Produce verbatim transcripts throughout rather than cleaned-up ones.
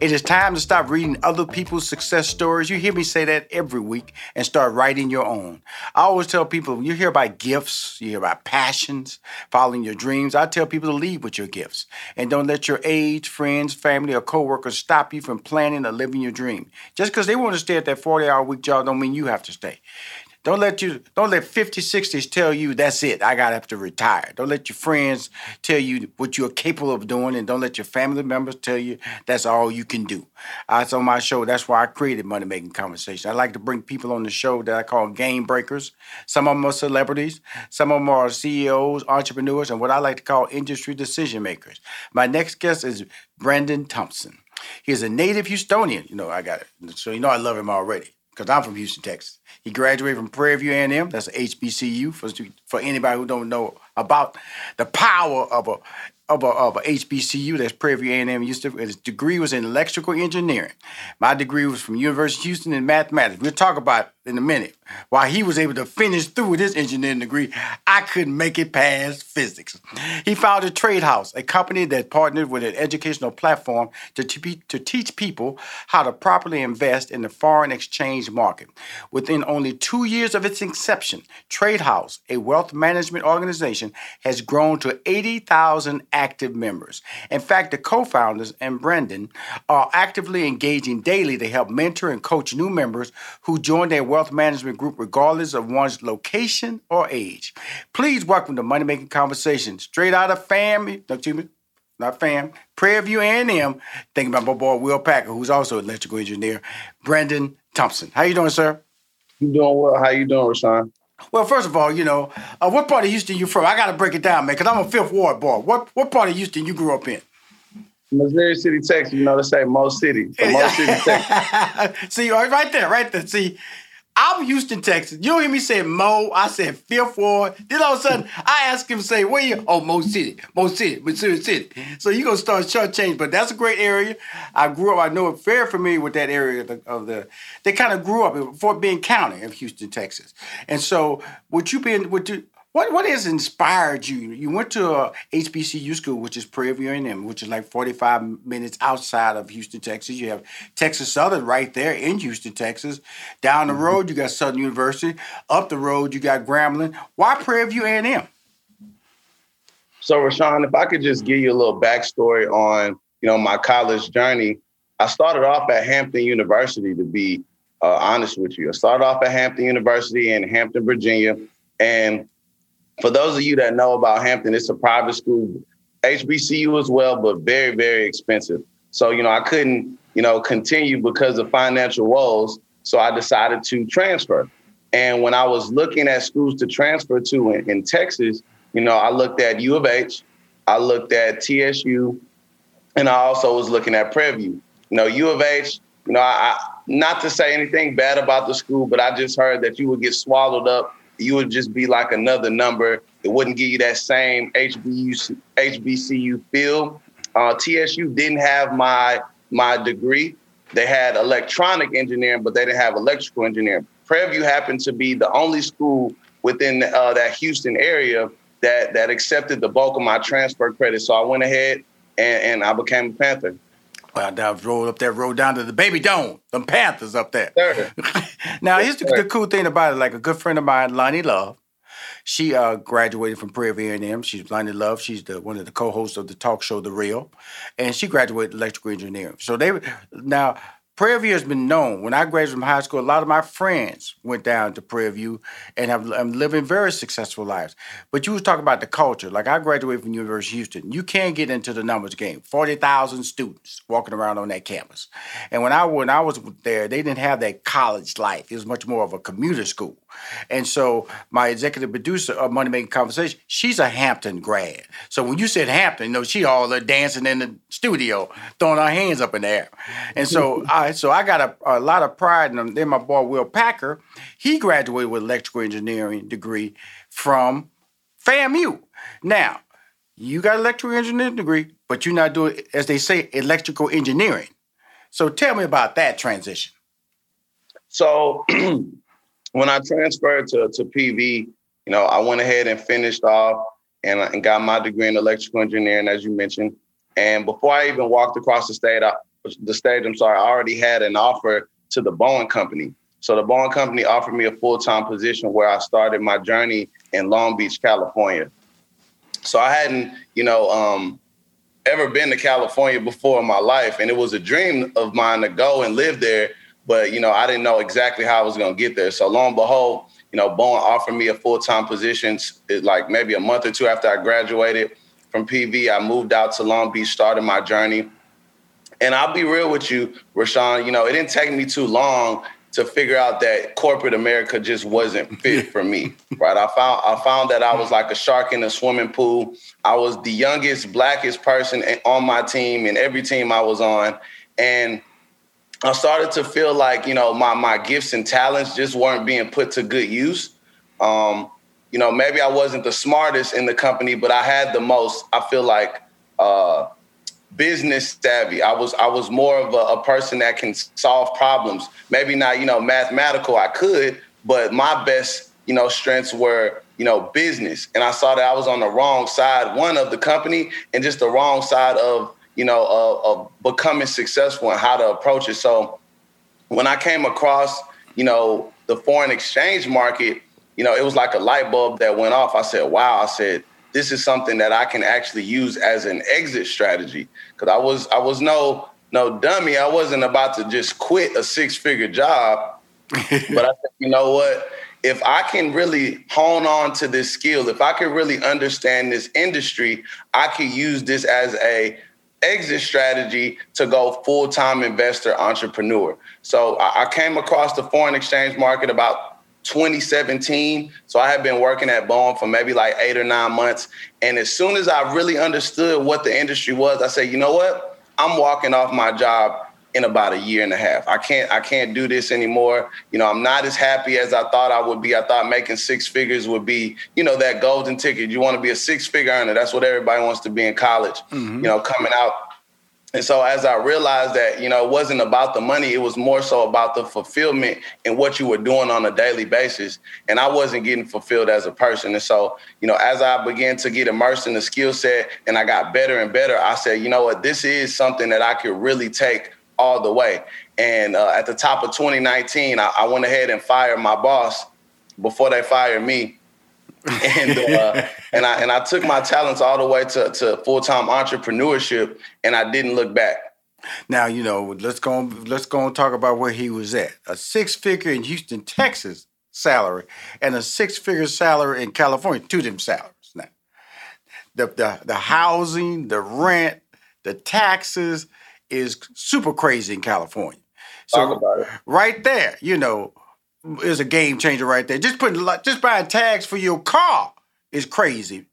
It is time to stop reading other people's success stories. You hear me say that every week, and start writing your own. I always tell people, you hear about gifts, you hear about passions, following your dreams. I tell people to lead with your gifts. And don't let your age, friends, family, or coworkers stop you from planning or living your dream. Just because they want to stay at that forty-hour week job don't mean you have to stay. Don't let you don't let fifty, sixties tell you, that's it, I got to have to retire. Don't let your friends tell you what you're capable of doing, and don't let your family members tell you that's all you can do. That's on my show. That's why I created Money Making Conversations. I like to bring people on the show that I call game breakers. Some of them are celebrities. Some of them are C E Os, entrepreneurs, and what I like to call industry decision makers. My next guest is Branden Thompson. He is a native Houstonian. You know, I got it. So you know I love him already, because I'm from Houston, Texas. He graduated from Prairie View A and M. That's a H B C U for, for anybody who don't know about the power of a of a, of a H B C U. That's Prairie View A and M. His degree was in electrical engineering. My degree was from University of Houston in mathematics. We'll talk about it in a minute. While he was able to finish through with his engineering degree, I couldn't make it past physics. He founded Trade House, a company that partnered with an educational platform to, te- to teach people how to properly invest in the foreign exchange market. Within only two years of its inception, Trade House, a wealth management organization, has grown to eighty thousand active members. In fact, the co-founders and Branden are actively engaging daily to help mentor and coach new members who join their wealth management group regardless of one's location or age. Please welcome to Money Making Conversations, straight out of FAMU, no, excuse me, not FAM, Prairie View A and M, thinking about my boy Will Packer, who's also an electrical engineer, Branden Thompson. How you doing, sir? You doing well. How you doing, Rashawn? Well, first of all, you know, uh, what part of Houston you from? I got to break it down, man, because I'm a Fifth Ward boy. What what part of Houston you grew up in? Missouri City, Texas. You know, they say most city. So most city, Texas. See, right there, right there. See, I'm Houston, Texas. You don't hear me say Mo. I said Fifth Ward. Then all of a sudden, I ask him, say, where you? Oh, Mo City. Mo City. Missouri City. So you're going to start shortchanging. But that's a great area. I grew up, I know, very familiar with that area of the, of the they kind of grew up in Fort Bend County of Houston, Texas. And so would you be in, would you, what, what has inspired you? You went to a H B C U school, which is Prairie View A and M, which is like forty-five minutes outside of Houston, Texas. You have Texas Southern right there in Houston, Texas. Down the road, you got Southern University. Up the road, you got Grambling. Why Prairie View A and M? So, Rashawn, if I could just give you a little backstory on, you know, my college journey. I started off at Hampton University, to be uh, honest with you. I started off at Hampton University in Hampton, Virginia, and for those of you that know about Hampton, it's a private school, H B C U as well, but very, very expensive. So, you know, I couldn't, you know, continue because of financial woes. So I decided to transfer. And when I was looking at schools to transfer to in, in Texas, you know, I looked at U of H, I looked at T S U, and I also was looking at Prairie View. You know, U of H, you know, I, I, not to say anything bad about the school, but I just heard that you would get swallowed up. You would just be like another number. It wouldn't give you that same H B C U feel. Uh, T S U didn't have my my degree. They had electronic engineering, but they didn't have electrical engineering. Prairie View happened to be the only school within uh, that Houston area that that accepted the bulk of my transfer credit. So I went ahead and, and I became a Panther. Well, I rolled up that road down to the DaBaby Dome. Them Panthers up there. Sure. Now, here's the, the cool thing about it. Like a good friend of mine, Loni Love, she uh, graduated from Prairie View A and M. She's Loni Love. She's the one of the co-hosts of the talk show, The Real. And she graduated electrical engineering. So they now, Prairie View has been known. When I graduated from high school, a lot of my friends went down to Prairie View and have I'm living very successful lives. But you was talking about the culture. Like I graduated from University of Houston. You can get into the numbers game. forty thousand students walking around on that campus. And when I when I was there, they didn't have that college life. It was much more of a commuter school. And so my executive producer of Money Making Conversation, she's a Hampton grad. So when you said Hampton, you know, she all uh, dancing in the studio, throwing her hands up in the air. And so I so I got a, a lot of pride in them. Then my boy Will Packer, he graduated with an electrical engineering degree from FAMU. Now, you got an electrical engineering degree, but you're not doing, as they say, electrical engineering. So tell me about that transition. So when I transferred to, to P V, you know, I went ahead and finished off and, and got my degree in electrical engineering, as you mentioned. And before I even walked across the stage, I, the stage, I'm sorry, I already had an offer to the Boeing Company. So the Boeing Company offered me a full-time position where I started my journey in Long Beach, California. So I hadn't, you know, um, ever been to California before in my life. And it was a dream of mine to go and live there. But, you know, I didn't know exactly how I was going to get there. So lo and behold, you know, Boeing offered me a full-time position. It, like maybe a month or two after I graduated from P V, I moved out to Long Beach, started my journey. And I'll be real with you, Rushion, you know, it didn't take me too long to figure out that corporate America just wasn't fit for me, right? I found I found that I was like a shark in a swimming pool. I was the youngest, blackest person on my team and every team I was on. And I started to feel like, you know, my my gifts and talents just weren't being put to good use. Um, you know, maybe I wasn't the smartest in the company, but I had the most, I feel like, uh, business savvy. I was I was more of a, a person that can solve problems. Maybe not, you know, mathematical. I could, but my best, you know, strengths were, you know, business. And I saw that I was on the wrong side, one of the company and just the wrong side of, you know, of, of becoming successful and how to approach it. So when I came across, you know, the foreign exchange market, you know, it was like a light bulb that went off. I said, wow, I said, this is something that I can actually use as an exit strategy. Because I was I was no no dummy. I wasn't about to just quit a six-figure job. But I said, you know what? If I can really hone on to this skill, if I can really understand this industry, I could use this as a exit strategy to go full-time investor entrepreneur. So I, I came across the foreign exchange market about twenty seventeen. So I had been working at Boeing for maybe like eight or nine months. And as soon as I really understood what the industry was, I said, you know what? I'm walking off my job in about a year and a half. I can't, I can't do this anymore. You know, I'm not as happy as I thought I would be. I thought making six figures would be, you know, that golden ticket. You want to be a six-figure earner. That's what everybody wants to be in college, mm-hmm. you know, coming out. And so as I realized that, you know, it wasn't about the money, it was more so about the fulfillment and what you were doing on a daily basis. And I wasn't getting fulfilled as a person. And so, you know, as I began to get immersed in the skill set and I got better and better, I said, you know what, this is something that I could really take all the way. And uh, at the top of twenty nineteen, I, I went ahead and fired my boss before they fired me. and uh, and I and I took my talents all the way to, to full-time entrepreneurship, and I didn't look back. Now, you know, let's go on, let's go and talk about where he was at. A six-figure in Houston, Texas salary, and a six-figure salary in California. Two of them salaries now. The the the housing, the rent, the taxes is super crazy in California. So talk about it. Right there, you know. Is a game changer right there. Just putting, just buying tags for your car is crazy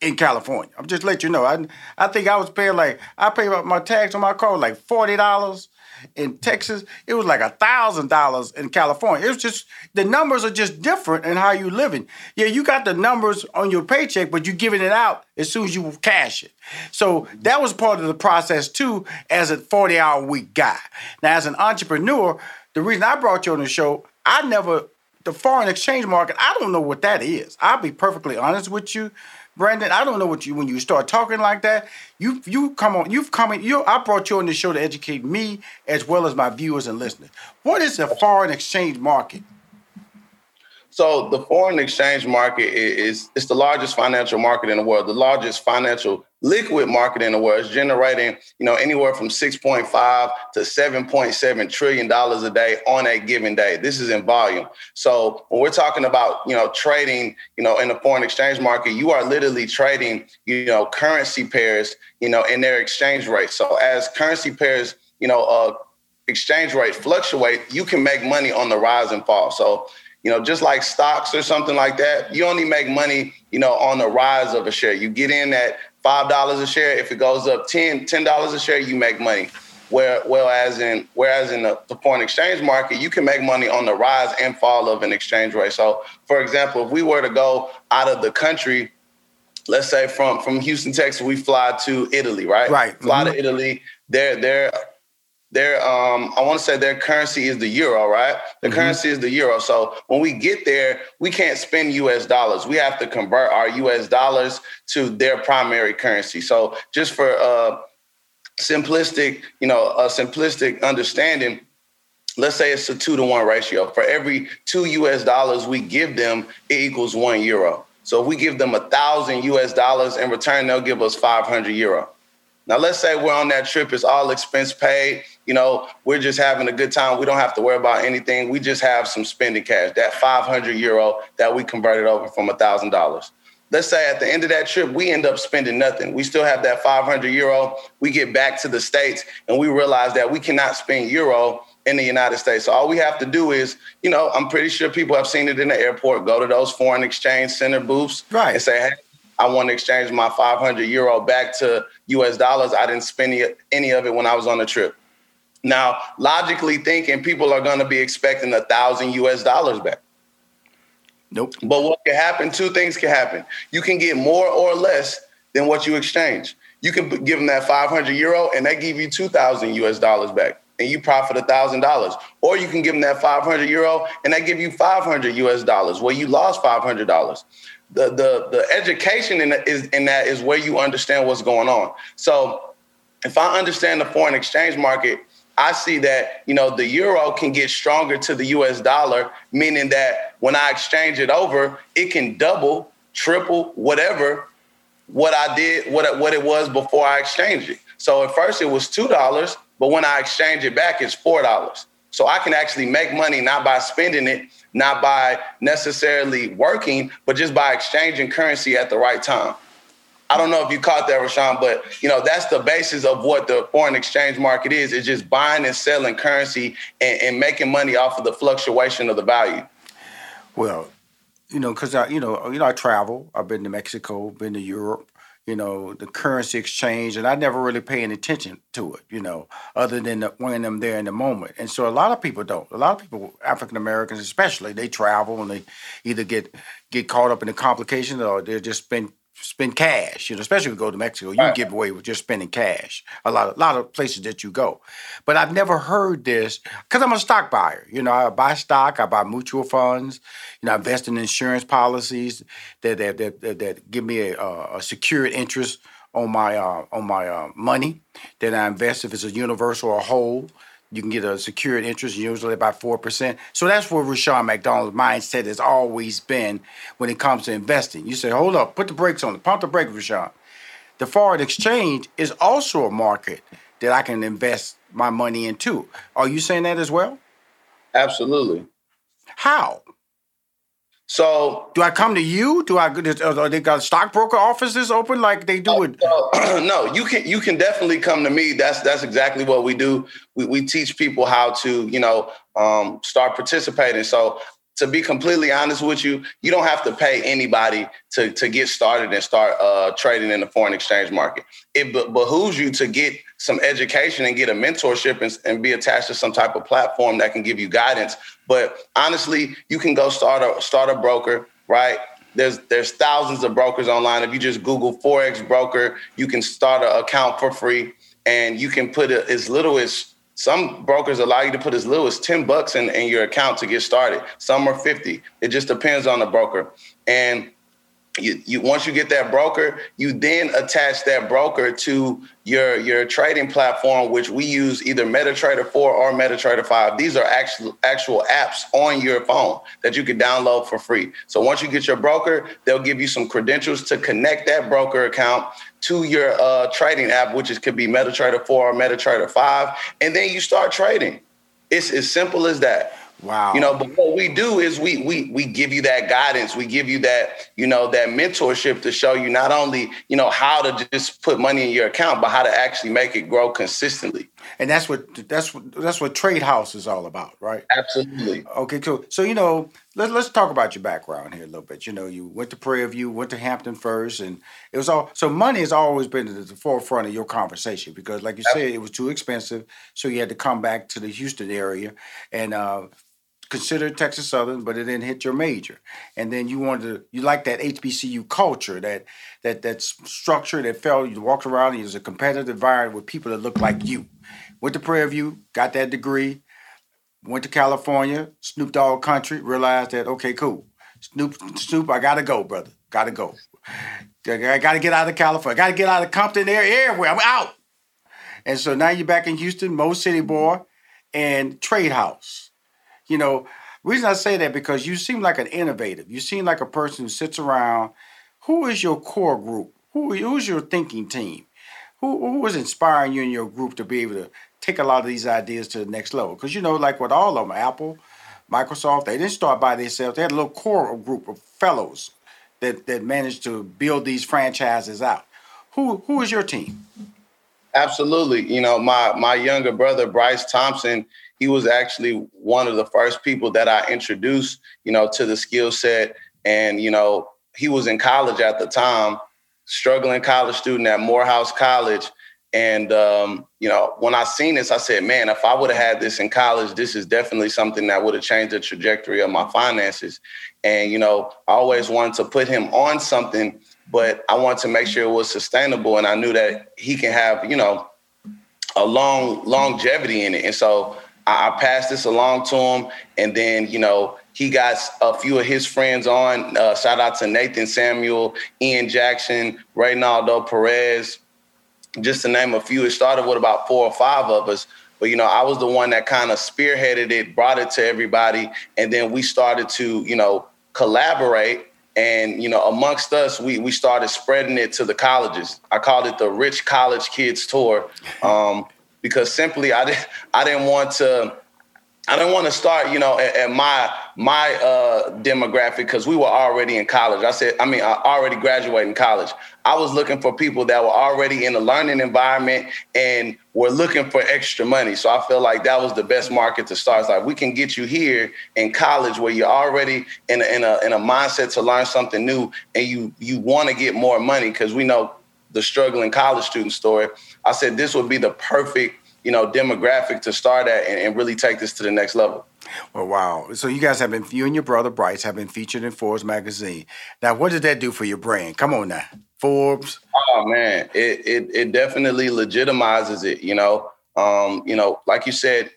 in California. I'm just letting you know. I I think I was paying like I paid my tags on my car like forty dollars in Texas. It was like a thousand dollars in California. It was just the numbers are just different in how you living. Yeah, you got the numbers on your paycheck, but you giving it out as soon as you cash it. So that was part of the process too, as a forty-hour week guy. Now, as an entrepreneur, the reason I brought you on the show. I never, the foreign exchange market, I don't know what that is. I'll be perfectly honest with you, Branden. I don't know what you, when you start talking like that, you you come on, you've come in, you, I brought you on this show to educate me as well as my viewers and listeners. What is the foreign exchange market? So the foreign exchange market is it's the largest financial market in the world, the largest financial liquid market in the world. It's generating, you know, anywhere from six point five to seven point seven trillion dollars a day on a given day. This is in volume. So when we're talking about, you know, trading, you know, in the foreign exchange market, you are literally trading, you know, currency pairs, you know, in their exchange rate. So as currency pairs, you know, uh, exchange rate fluctuate, you can make money on the rise and fall. So You know, just like stocks or something like that, you only make money, you know, on the rise of a share. You get in at five dollars a share. If it goes up ten dollars a share, you make money. Where, whereas in whereas in the, the foreign exchange market, you can make money on the rise and fall of an exchange rate. So, for example, if we were to go out of the country, let's say from, from Houston, Texas, we fly to Italy, right? Right. Fly mm-hmm. to Italy. Their their their um I want to say their currency is the euro, right? The mm-hmm. currency is the euro. So when we get there, we can't spend U S dollars. We have to convert our U S dollars to their primary currency. So just for uh. simplistic, you know, a simplistic understanding, let's say it's a two to one ratio. For every two U S dollars we give them, it equals one euro. So if we give them a thousand U S dollars in return, they'll give us five hundred euro. Now, let's say we're on that trip. It's all expense paid. You know, we're just having a good time. We don't have to worry about anything. We just have some spending cash, that five hundred euro that we converted over from a thousand dollars. Let's say at the end of that trip, we end up spending nothing. We still have that five hundred euro. We get back to the States and we realize that we cannot spend euro in the United States. So all we have to do is, you know, I'm pretty sure people have seen it in the airport, go to those foreign exchange center booths right. and say, hey, I want to exchange my five hundred euro back to U S dollars. I didn't spend any of it when I was on the trip. Now, logically thinking, people are going to be expecting a thousand U S dollars back. Nope. But what can happen, two things can happen. You can get more or less than what you exchange. You can give them that five hundred euro and they give you two thousand U S dollars back and you profit one thousand dollars. Or you can give them that five hundred euro and they give you five hundred U S dollars where you lost five hundred dollars. The, the, the education in, the, is, in that is where you understand what's going on. So if I understand the foreign exchange market, I see that, you know, the euro can get stronger to the U S dollar, meaning that when I exchange it over, it can double, triple, whatever, what I did, what, what it was before I exchanged it. So at first it was two dollars, but when I exchange it back, it's four dollars. So I can actually make money, not by spending it, not by necessarily working, but just by exchanging currency at the right time. I don't know if you caught that, Rushion, but, you know, that's the basis of what the foreign exchange market is. It's just buying and selling currency and, and making money off of the fluctuation of the value. Well, you know, because, you know, you know, I travel. I've been to Mexico, been to Europe, you know, the currency exchange, and I never really pay any attention to it, you know, other than the, when I'm there in the moment. And so a lot of people don't. A lot of people, African-Americans especially, they travel and they either get, get caught up in the complications or they just spend spend cash, you know, especially if you go to Mexico, you right. give away with just spending cash. A lot of, lot of places that you go. But I've never heard this because I'm a stock buyer. You know, I buy stock, I buy mutual funds, you know, I invest in insurance policies that that that, that, that give me a, a secured interest on my uh, on my uh, money that I invest. If it's a universal or a whole, you can get a secured interest, usually about four percent. So that's where Rushion McDonald's mindset has always been when it comes to investing. You say, hold up, put the brakes on it, pump the brake, Rushion. The foreign exchange is also a market that I can invest my money into. Are you saying that as well? Absolutely. How? So do I come to you? Do I? Are they got stockbroker offices open like they do with? Uh, no, you can you can definitely come to me. That's that's exactly what we do. We we teach people how to you know um, start participating. So to be completely honest with you, you don't have to pay anybody to to get started and start uh, trading in the foreign exchange market. It be- behooves you to get some education and get a mentorship and, and be attached to some type of platform that can give you guidance. But honestly, you can go start a start a broker, right? There's there's thousands of brokers online. If you just Google Forex broker, you can start an account for free and you can put a, as little as some brokers allow you to put as little as ten bucks in, in your account to get started. Some are fifty. It just depends on the broker. And You, you once you get that broker, you then attach that broker to your your trading platform, which we use either MetaTrader four or MetaTrader five. These are actual actual apps on your phone that you can download for free. So once you get your broker, they'll give you some credentials to connect that broker account to your uh, trading app, which is could be MetaTrader four or MetaTrader five, and then you start trading. It's as simple as that. Wow. You know, but what we do is we we we give you that guidance. We give you that, you know, that mentorship to show you not only, you know, how to just put money in your account, but how to actually make it grow consistently. And that's what that's what that's what Trade House is all about, right? Absolutely. Okay, cool. So, you know, let's let's talk about your background here a little bit. You know, you went to Prairie View, went to Hampton first, and it was all so money has always been at the forefront of your conversation because, like you Absolutely. said, it was too expensive, so you had to come back to the Houston area and uh, consider Texas Southern, but it didn't hit your major. And then you wanted to, you liked that H B C U culture, that that that structure that felt you walked around. It was a competitive environment with people that looked like you. Went to Prairie View, got that degree, went to California, Snoop Dogg country, realized that, okay, cool. Snoop, Snoop, I got to go, brother. Got to go. I got to get out of California. I got to get out of Compton area, everywhere. I'm out. And so now you're back in Houston, Mo City boy, and Trade House. You know, reason I say that because you seem like an innovative. You seem like a person who sits around. Who is your core group? Who, who's your thinking team? Who, who was inspiring you and your group to be able to take a lot of these ideas to the next level? Because, you know, like with all of them, Apple, Microsoft, they didn't start by themselves. They had a little core group of fellows that, that managed to build these franchises out. Who who is your team? Absolutely. You know, my my younger brother, Bryce Thompson, he was actually one of the first people that I introduced, you know, to the skill set. And, you know, he was in college at the time, struggling college student at Morehouse College. And, um, you know, when I seen this, I said, man, if I would have had this in college, this is definitely something that would have changed the trajectory of my finances. And, you know, I always wanted to put him on something, but I wanted to make sure it was sustainable. And I knew that he can have, you know, a long longevity in it. And so I passed this along to him. And then, you know, he got a few of his friends on. Uh, shout out to Nathan Samuel, Ian Jackson, Reynaldo Perez, just to name a few. It started with about four or five of us. But, you know, I was the one that kind of spearheaded it, brought it to everybody. And then we started to, you know, collaborate. And, you know, amongst us, we we started spreading it to the colleges. I called it the Rich College Kids Tour um, because simply I, did, I didn't want to I didn't want to start, you know, at, at my my uh, demographic because we were already in college. I said, I mean, I already graduated in college. I was looking for people that were already in the learning environment and were looking for extra money. So I feel like that was the best market to start. It's like we can get you here in college where you're already in a, in a in a mindset to learn something new and you you want to get more money because we know the struggling college student story. I said this would be the perfect, you know, demographic to start at and, and really take this to the next level. Well, wow. So you guys have been, you and your brother Bryce have been featured in Forbes magazine. Now, what did that do for your brand? Come on now, Forbes. Oh, man, it it, it definitely legitimizes it, you know. Um, you know, like you said,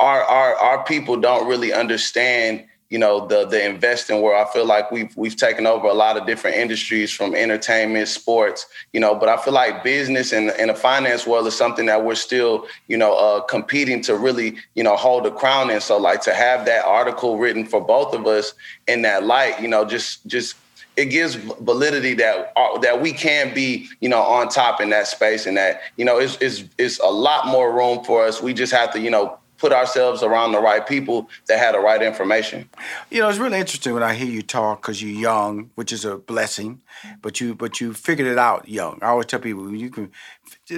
our, our, our people don't really understand, you know, the the investing world. I feel like we've we've taken over a lot of different industries from entertainment, sports, you know, but I feel like business and, and the finance world is something that we're still, you know, uh, competing to really, you know, hold the crown in. So like to have that article written for both of us in that light, you know, just just it gives validity that uh, that we can be, you know, on top in that space and that, you know, it's, it's, it's a lot more room for us. We just have to, you know, put ourselves around the right people that had the right information. You know, it's really interesting when I hear you talk because you're young, which is a blessing, but you but you figured it out young. I always tell people, you can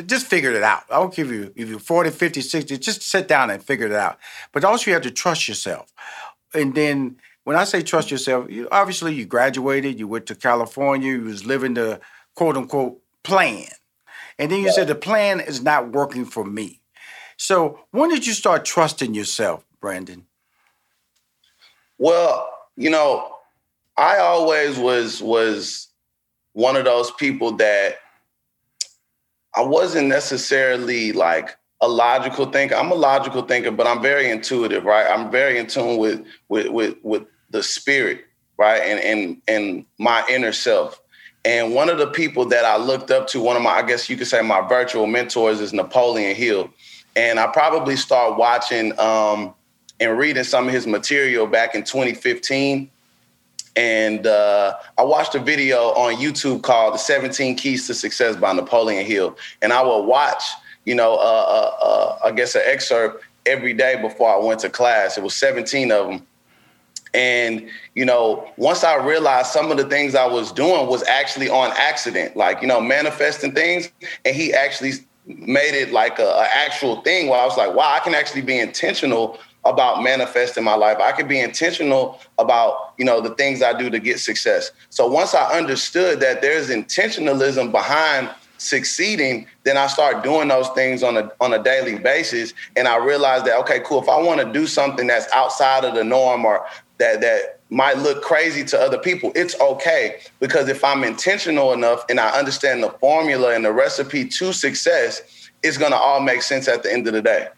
just figure it out. I don't give you, if you're forty, fifty, sixty, just sit down and figure it out. But also you have to trust yourself. And then when I say trust yourself, you, obviously you graduated, you went to California, you was living the quote-unquote plan. And then you yeah. said the plan is not working for me. So when did you start trusting yourself, Branden? Well, you know, I always was was one of those people that I wasn't necessarily like a logical thinker. I'm a logical thinker, but I'm very intuitive, right? I'm very in tune with with with, with the spirit, right? And and and my inner self. And one of the people that I looked up to, one of my, I guess you could say my virtual mentors is Napoleon Hill. And I probably started watching um, and reading some of his material back in twenty fifteen. And uh, I watched a video on YouTube called The seventeen Keys to Success by Napoleon Hill. And I would watch, you know, uh, uh, uh, I guess an excerpt every day before I went to class. It was seventeen of them. And, you know, once I realized some of the things I was doing was actually on accident, like, you know, manifesting things. And he actually made it like a, a actual thing where I was like, wow, I can actually be intentional about manifesting my life. I can be intentional about, you know, the things I do to get success. So once I understood that there's intentionalism behind succeeding, then I start doing those things on a on a daily basis. And I realized that, okay, cool, if I want to do something that's outside of the norm or that that might look crazy to other people, it's okay. Because if I'm intentional enough and I understand the formula and the recipe to success, it's going to all make sense at the end of the day.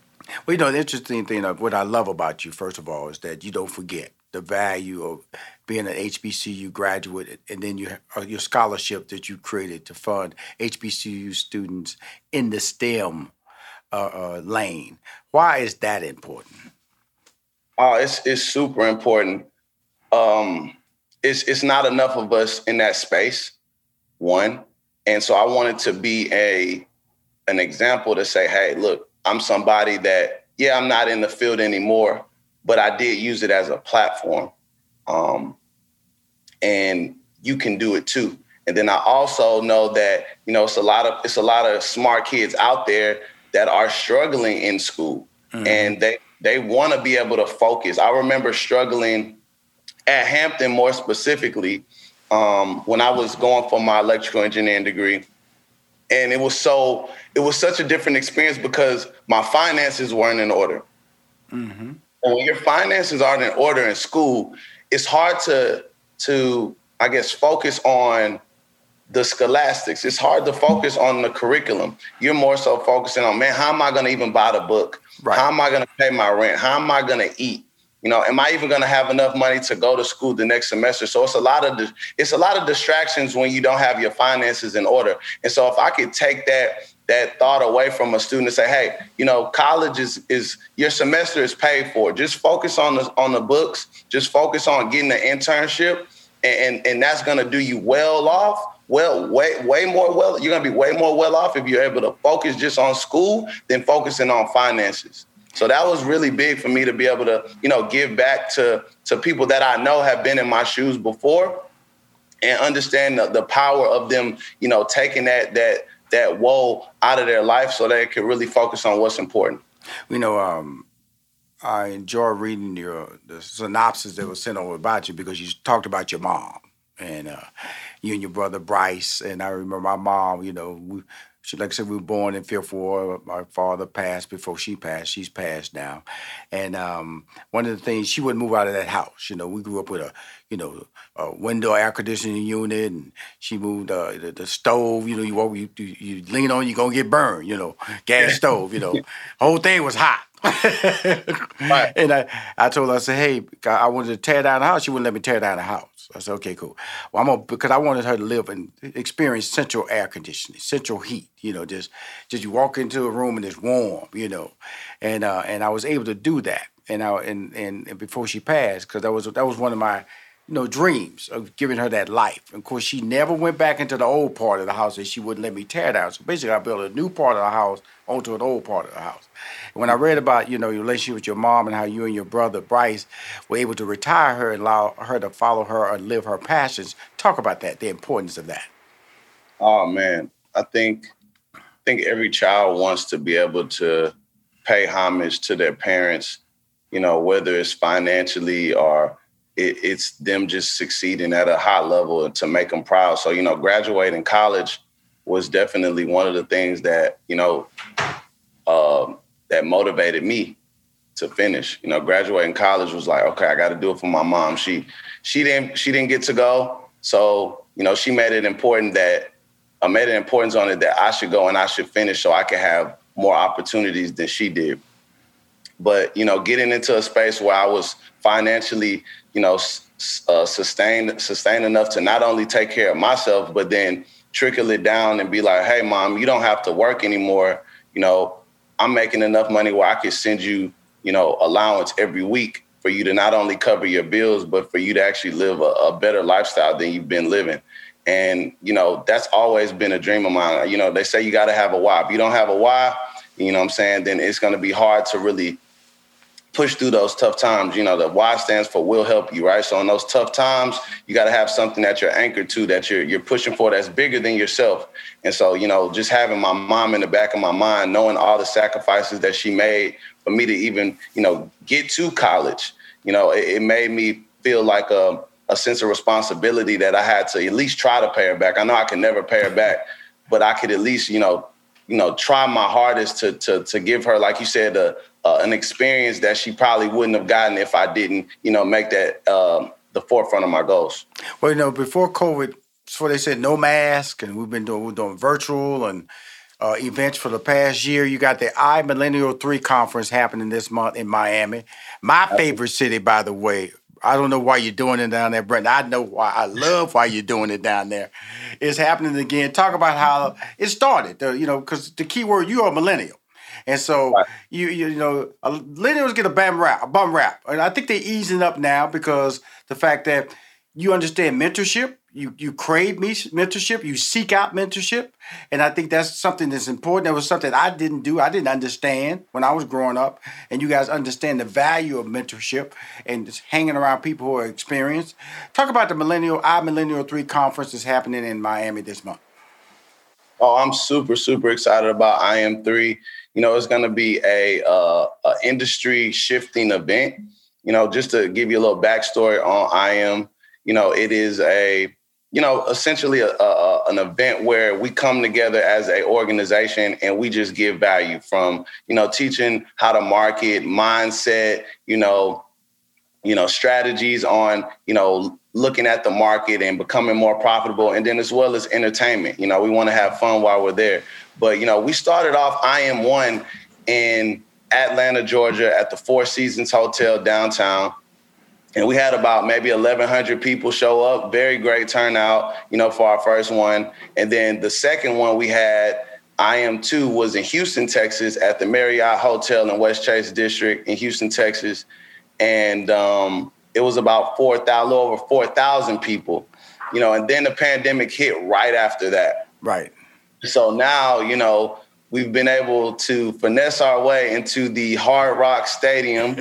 Well, you know, the interesting thing of what I love about you, first of all, is that you don't forget the value of being an H B C U graduate, and then you, your scholarship that you created to fund H B C U students in the STEM uh, uh, lane. Why is that important? Oh, it's it's super important. Um, it's it's not enough of us in that space, one, and so I wanted to be a an example to say, hey, look, I'm somebody that, yeah, I'm not in the field anymore, but I did use it as a platform. Um, and you can do it too. And then I also know that, you know, it's a lot of, it's a lot of smart kids out there that are struggling in school, mm-hmm. and they, they want to be able to focus. I remember struggling at Hampton more specifically, um, when I was going for my electrical engineering degree. And it was so, it was such a different experience because my finances weren't in order. Mm-hmm. And when your finances aren't in order in school, it's hard to, to, I guess, focus on the scholastics. It's hard to focus on the curriculum. You're more so focusing on, man, how am I going to even buy the book? Right. How am I going to pay my rent? How am I going to eat? You know, am I even going to have enough money to go to school the next semester? So it's a lot of it's a lot of distractions when you don't have your finances in order. And so if I could take that that thought away from a student and say, hey, you know, college is is your semester is paid for. Just focus on the on the books. Just focus on getting an internship, and and, and that's going to do you well off. Well, way way more well. You're going to be way more well off if you're able to focus just on school than focusing on finances. So that was really big for me to be able to, you know, give back to, to people that I know have been in my shoes before and understand the, the power of them, you know, taking that that that woe out of their life so they could really focus on what's important. You know, um, I enjoy reading your the synopsis that was sent over about you because you talked about your mom and uh, you and your brother Bryce. And I remember my mom, you know, we, she, like I said, we were born in Fear for my father passed before she passed. She's passed now. And um, one of the things, she wouldn't move out of that house. You know, we grew up with a, you know, a window air conditioning unit, and she moved uh, the, the stove. You know, you walk, you, you lean on, you're going to get burned, you know, gas stove, you know. Whole thing was hot. Right. And I, I told her, I said, hey, I wanted to tear down the house. She wouldn't let me tear down the house. I said, okay, cool. Well, I'm gonna, because I wanted her to live and experience central air conditioning, central heat. You know, just just you walk into a room and it's warm. You know, and uh, and I was able to do that. And I and and, and before she passed, because that was that was one of my, you know, dreams of giving her that life. And of course, she never went back into the old part of the house, and she wouldn't let me tear down. So basically, I built a new part of the house onto an old part of the house. And when I read about, you know, your relationship with your mom and how you and your brother Bryce were able to retire her and allow her to follow her or live her passions, talk about that, the importance of that. Oh man, I think I think every child wants to be able to pay homage to their parents, you know, whether it's financially or it's them just succeeding at a high level to make them proud. So, you know, graduating college was definitely one of the things that, you know, uh, that motivated me to finish. You know, graduating college was like, okay, I got to do it for my mom. She, she didn't, she didn't get to go. So, you know, she made it important that I uh, made an importance on it that I should go and I should finish so I could have more opportunities than she did. But, you know, getting into a space where I was financially, you know, uh, sustained, sustained enough to not only take care of myself, but then trickle it down and be like, hey, mom, you don't have to work anymore. You know, I'm making enough money where I could send you, you know, allowance every week for you to not only cover your bills, but for you to actually live a, a better lifestyle than you've been living. And, you know, that's always been a dream of mine. You know, they say you got to have a why. If you don't have a why, you know what I'm saying, then it's going to be hard to really push through those tough times. You know, the Y stands for will help you, right? So in those tough times, you got to have something that you're anchored to, that you're you're pushing for, that's bigger than yourself. And so, you know, just having my mom in the back of my mind, knowing all the sacrifices that she made for me to even, you know, get to college, you know, it, it made me feel like a, a sense of responsibility that I had to at least try to pay her back. I know I can never pay her back, but I could at least, you know, you know, try my hardest to to to give her, like you said, a, uh, an experience that she probably wouldn't have gotten if I didn't, you know, make that um, the forefront of my goals. Well, you know, before COVID, before they said no mask, and we've been doing we're doing virtual and uh, events for the past year. You got the iMillennial three conference happening this month in Miami, my favorite city, by the way. I don't know why you're doing it down there, Branden. I know why. I love why you're doing it down there. It's happening again. Talk about how it started, you know, because the key word, you are a millennial. And so, right. you you know, millennials get a bum rap, a bum rap. And I think they're easing up now because the fact that you understand mentorship, you you crave mentorship, you seek out mentorship. And I think that's something that's important. That was something I didn't do. I didn't understand when I was growing up. And you guys understand the value of mentorship and just hanging around people who are experienced. Talk about the Millennial iMillennial three conference that's happening in Miami this month. Oh, I'm super, super excited about I M three. You know, it's going to be a, uh, a industry shifting event. You know, just to give you a little backstory on I M, you know, it is a, you know, essentially a, a, an event where we come together as a organization and we just give value from, you know, teaching how to market, mindset, you know, you know, strategies on, you know, looking at the market and becoming more profitable. And then as well as entertainment, you know, we want to have fun while we're there. But, you know, we started off I M one in Atlanta, Georgia at the Four Seasons Hotel downtown. And we had about maybe eleven hundred people show up. Very great turnout, you know, for our first one. And then the second one we had, I M two, was in Houston, Texas at the Marriott Hotel in West Chase District in Houston, Texas. And um, it was about four thousand, a little over four thousand people, you know, and then the pandemic hit right after that. Right. So now, you know, we've been able to finesse our way into the Hard Rock Stadium,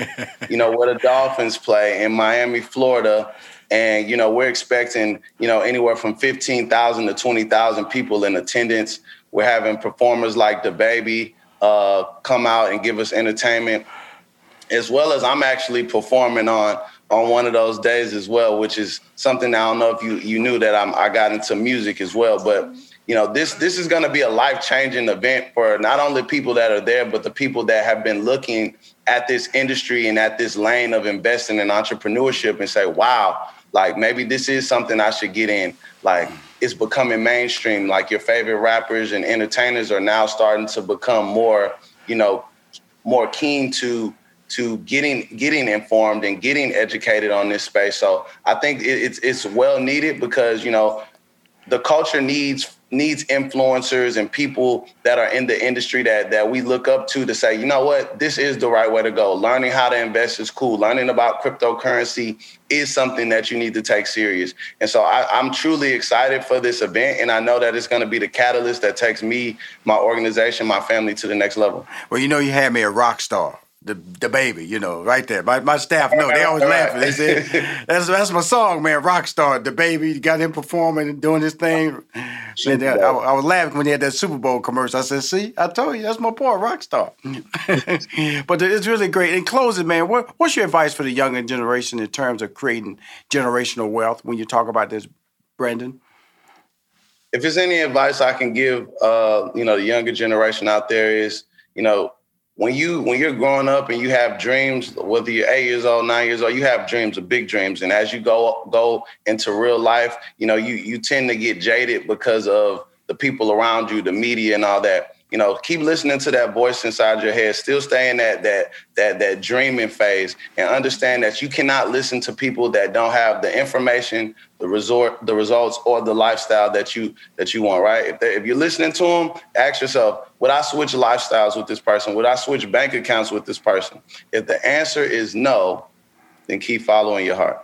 you know, where the Dolphins play in Miami, Florida. And, you know, we're expecting, you know, anywhere from fifteen thousand to twenty thousand people in attendance. We're having performers like DaBaby uh, come out and give us entertainment, as well as I'm actually performing on on one of those days as well, which is something I don't know if you, you knew that I'm, I got into music as well. But, you know, this this is going to be a life-changing event for not only people that are there, but the people that have been looking at this industry and at this lane of investing in entrepreneurship and say, wow, like maybe this is something I should get in. Like it's becoming mainstream, like your favorite rappers and entertainers are now starting to become more, you know, more keen to to getting getting informed and getting educated on this space. So I think it, it's it's well needed because, you know, the culture needs needs influencers and people that are in the industry that that we look up to to say, you know what, this is the right way to go. Learning how to invest is cool. Learning about cryptocurrency is something that you need to take serious. And so I, I'm truly excited for this event. And I know that it's going to be the catalyst that takes me, my organization, my family to the next level. Well, you know, you had me a rock star. The, the baby, you know, right there. My my staff know. They always laughing. They said, that's that's my song, man, Rockstar. The baby, got him performing and doing his thing. And I, I was laughing when he had that Super Bowl commercial. I said, see, I told you, that's my boy, Rockstar. But it's really great. In closing, man, what, what's your advice for the younger generation in terms of creating generational wealth when you talk about this, Branden? If there's any advice I can give, uh, you know, the younger generation out there is, you know, When you when you're growing up and you have dreams, whether you're eight years old, nine years old, you have dreams, big dreams. And as you go go into real life, you know, you you tend to get jaded because of the people around you, the media and all that. You know, keep listening to that voice inside your head. Still stay in that that that that dreaming phase and understand that you cannot listen to people that don't have the information, the resort, the results, or the lifestyle that you that you want. Right? If they, if you're listening to them, ask yourself: would I switch lifestyles with this person? Would I switch bank accounts with this person? If the answer is no, then keep following your heart.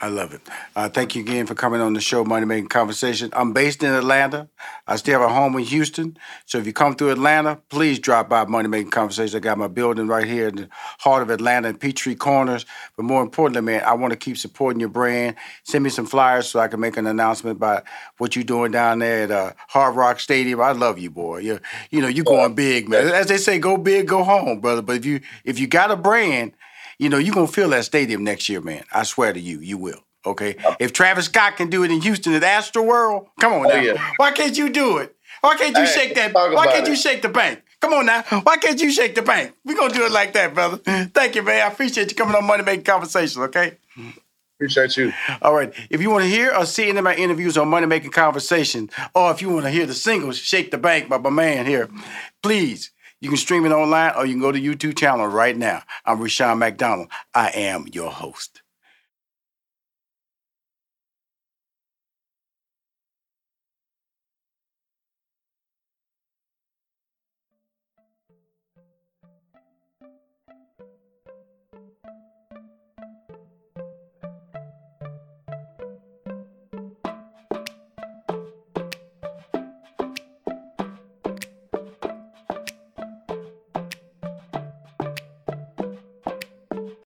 I love it. Uh, thank you again for coming on the show, Money Making Conversation. I'm based in Atlanta. I still have a home in Houston. So if you come through Atlanta, please drop by Money Making Conversation. I got my building right here in the heart of Atlanta in Peachtree Corners. But more importantly, man, I want to keep supporting your brand. Send me some flyers so I can make an announcement about what you're doing down there at uh, Hard Rock Stadium. I love you, boy. You're, you know, you're going big, man. As they say, go big, go home, brother. But if you if you got a brand, you know, you're going to fill that stadium next year, man. I swear to you, you will, okay? Oh. If Travis Scott can do it in Houston at Astroworld, come on oh, now. Yeah. Why can't you do it? Why can't you hey, shake that? Why can't it. you shake the bank? Come on now. Why can't you shake the bank? We're going to do it like that, brother. Thank you, man. I appreciate you coming on Money Making Conversation, okay? Appreciate you. All right. If you want to hear or see any of my interviews on Money Making Conversation, or if you want to hear the singles, Shake the Bank by my man here, please. You can stream it online or you can go to YouTube channel right now. I'm Rushion McDonald. I am your host.